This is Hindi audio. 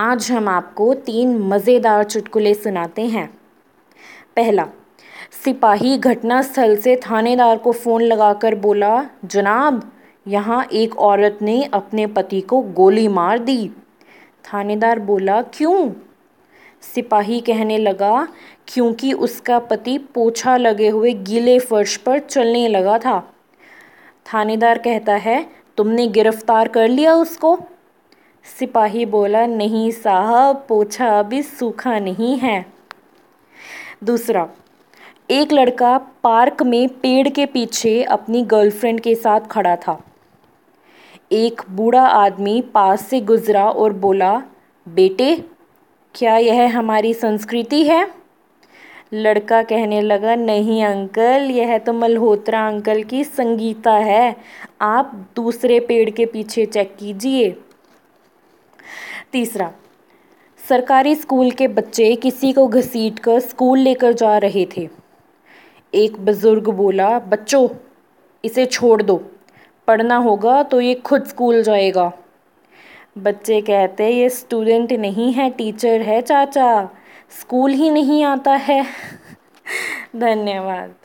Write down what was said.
आज हम आपको 3 मज़ेदार चुटकुले सुनाते हैं। पहला, सिपाही घटनास्थल से थानेदार को फ़ोन लगाकर बोला, जनाब यहाँ एक औरत ने अपने पति को गोली मार दी। थानेदार बोला, क्यों? सिपाही कहने लगा, क्योंकि उसका पति पोछा लगे हुए गीले फर्श पर चलने लगा था। थानेदार कहता है, तुमने गिरफ्तार कर लिया उसको? सिपाही बोला, नहीं साहब, पोछा अभी सूखा नहीं है। दूसरा, एक लड़का पार्क में पेड़ के पीछे अपनी गर्लफ्रेंड के साथ खड़ा था। एक बूढ़ा आदमी पास से गुजरा और बोला, बेटे क्या यह हमारी संस्कृति है? लड़का कहने लगा, नहीं अंकल, यह तो मल्होत्रा अंकल की संगीता है, आप दूसरे पेड़ के पीछे चेक कीजिए। तीसरा, सरकारी स्कूल के बच्चे किसी को घसीटकर स्कूल लेकर जा रहे थे। एक बुज़ुर्ग बोला, बच्चों इसे छोड़ दो, पढ़ना होगा तो ये खुद स्कूल जाएगा। बच्चे कहते, ये स्टूडेंट नहीं है टीचर है चाचा, स्कूल ही नहीं आता है। धन्यवाद।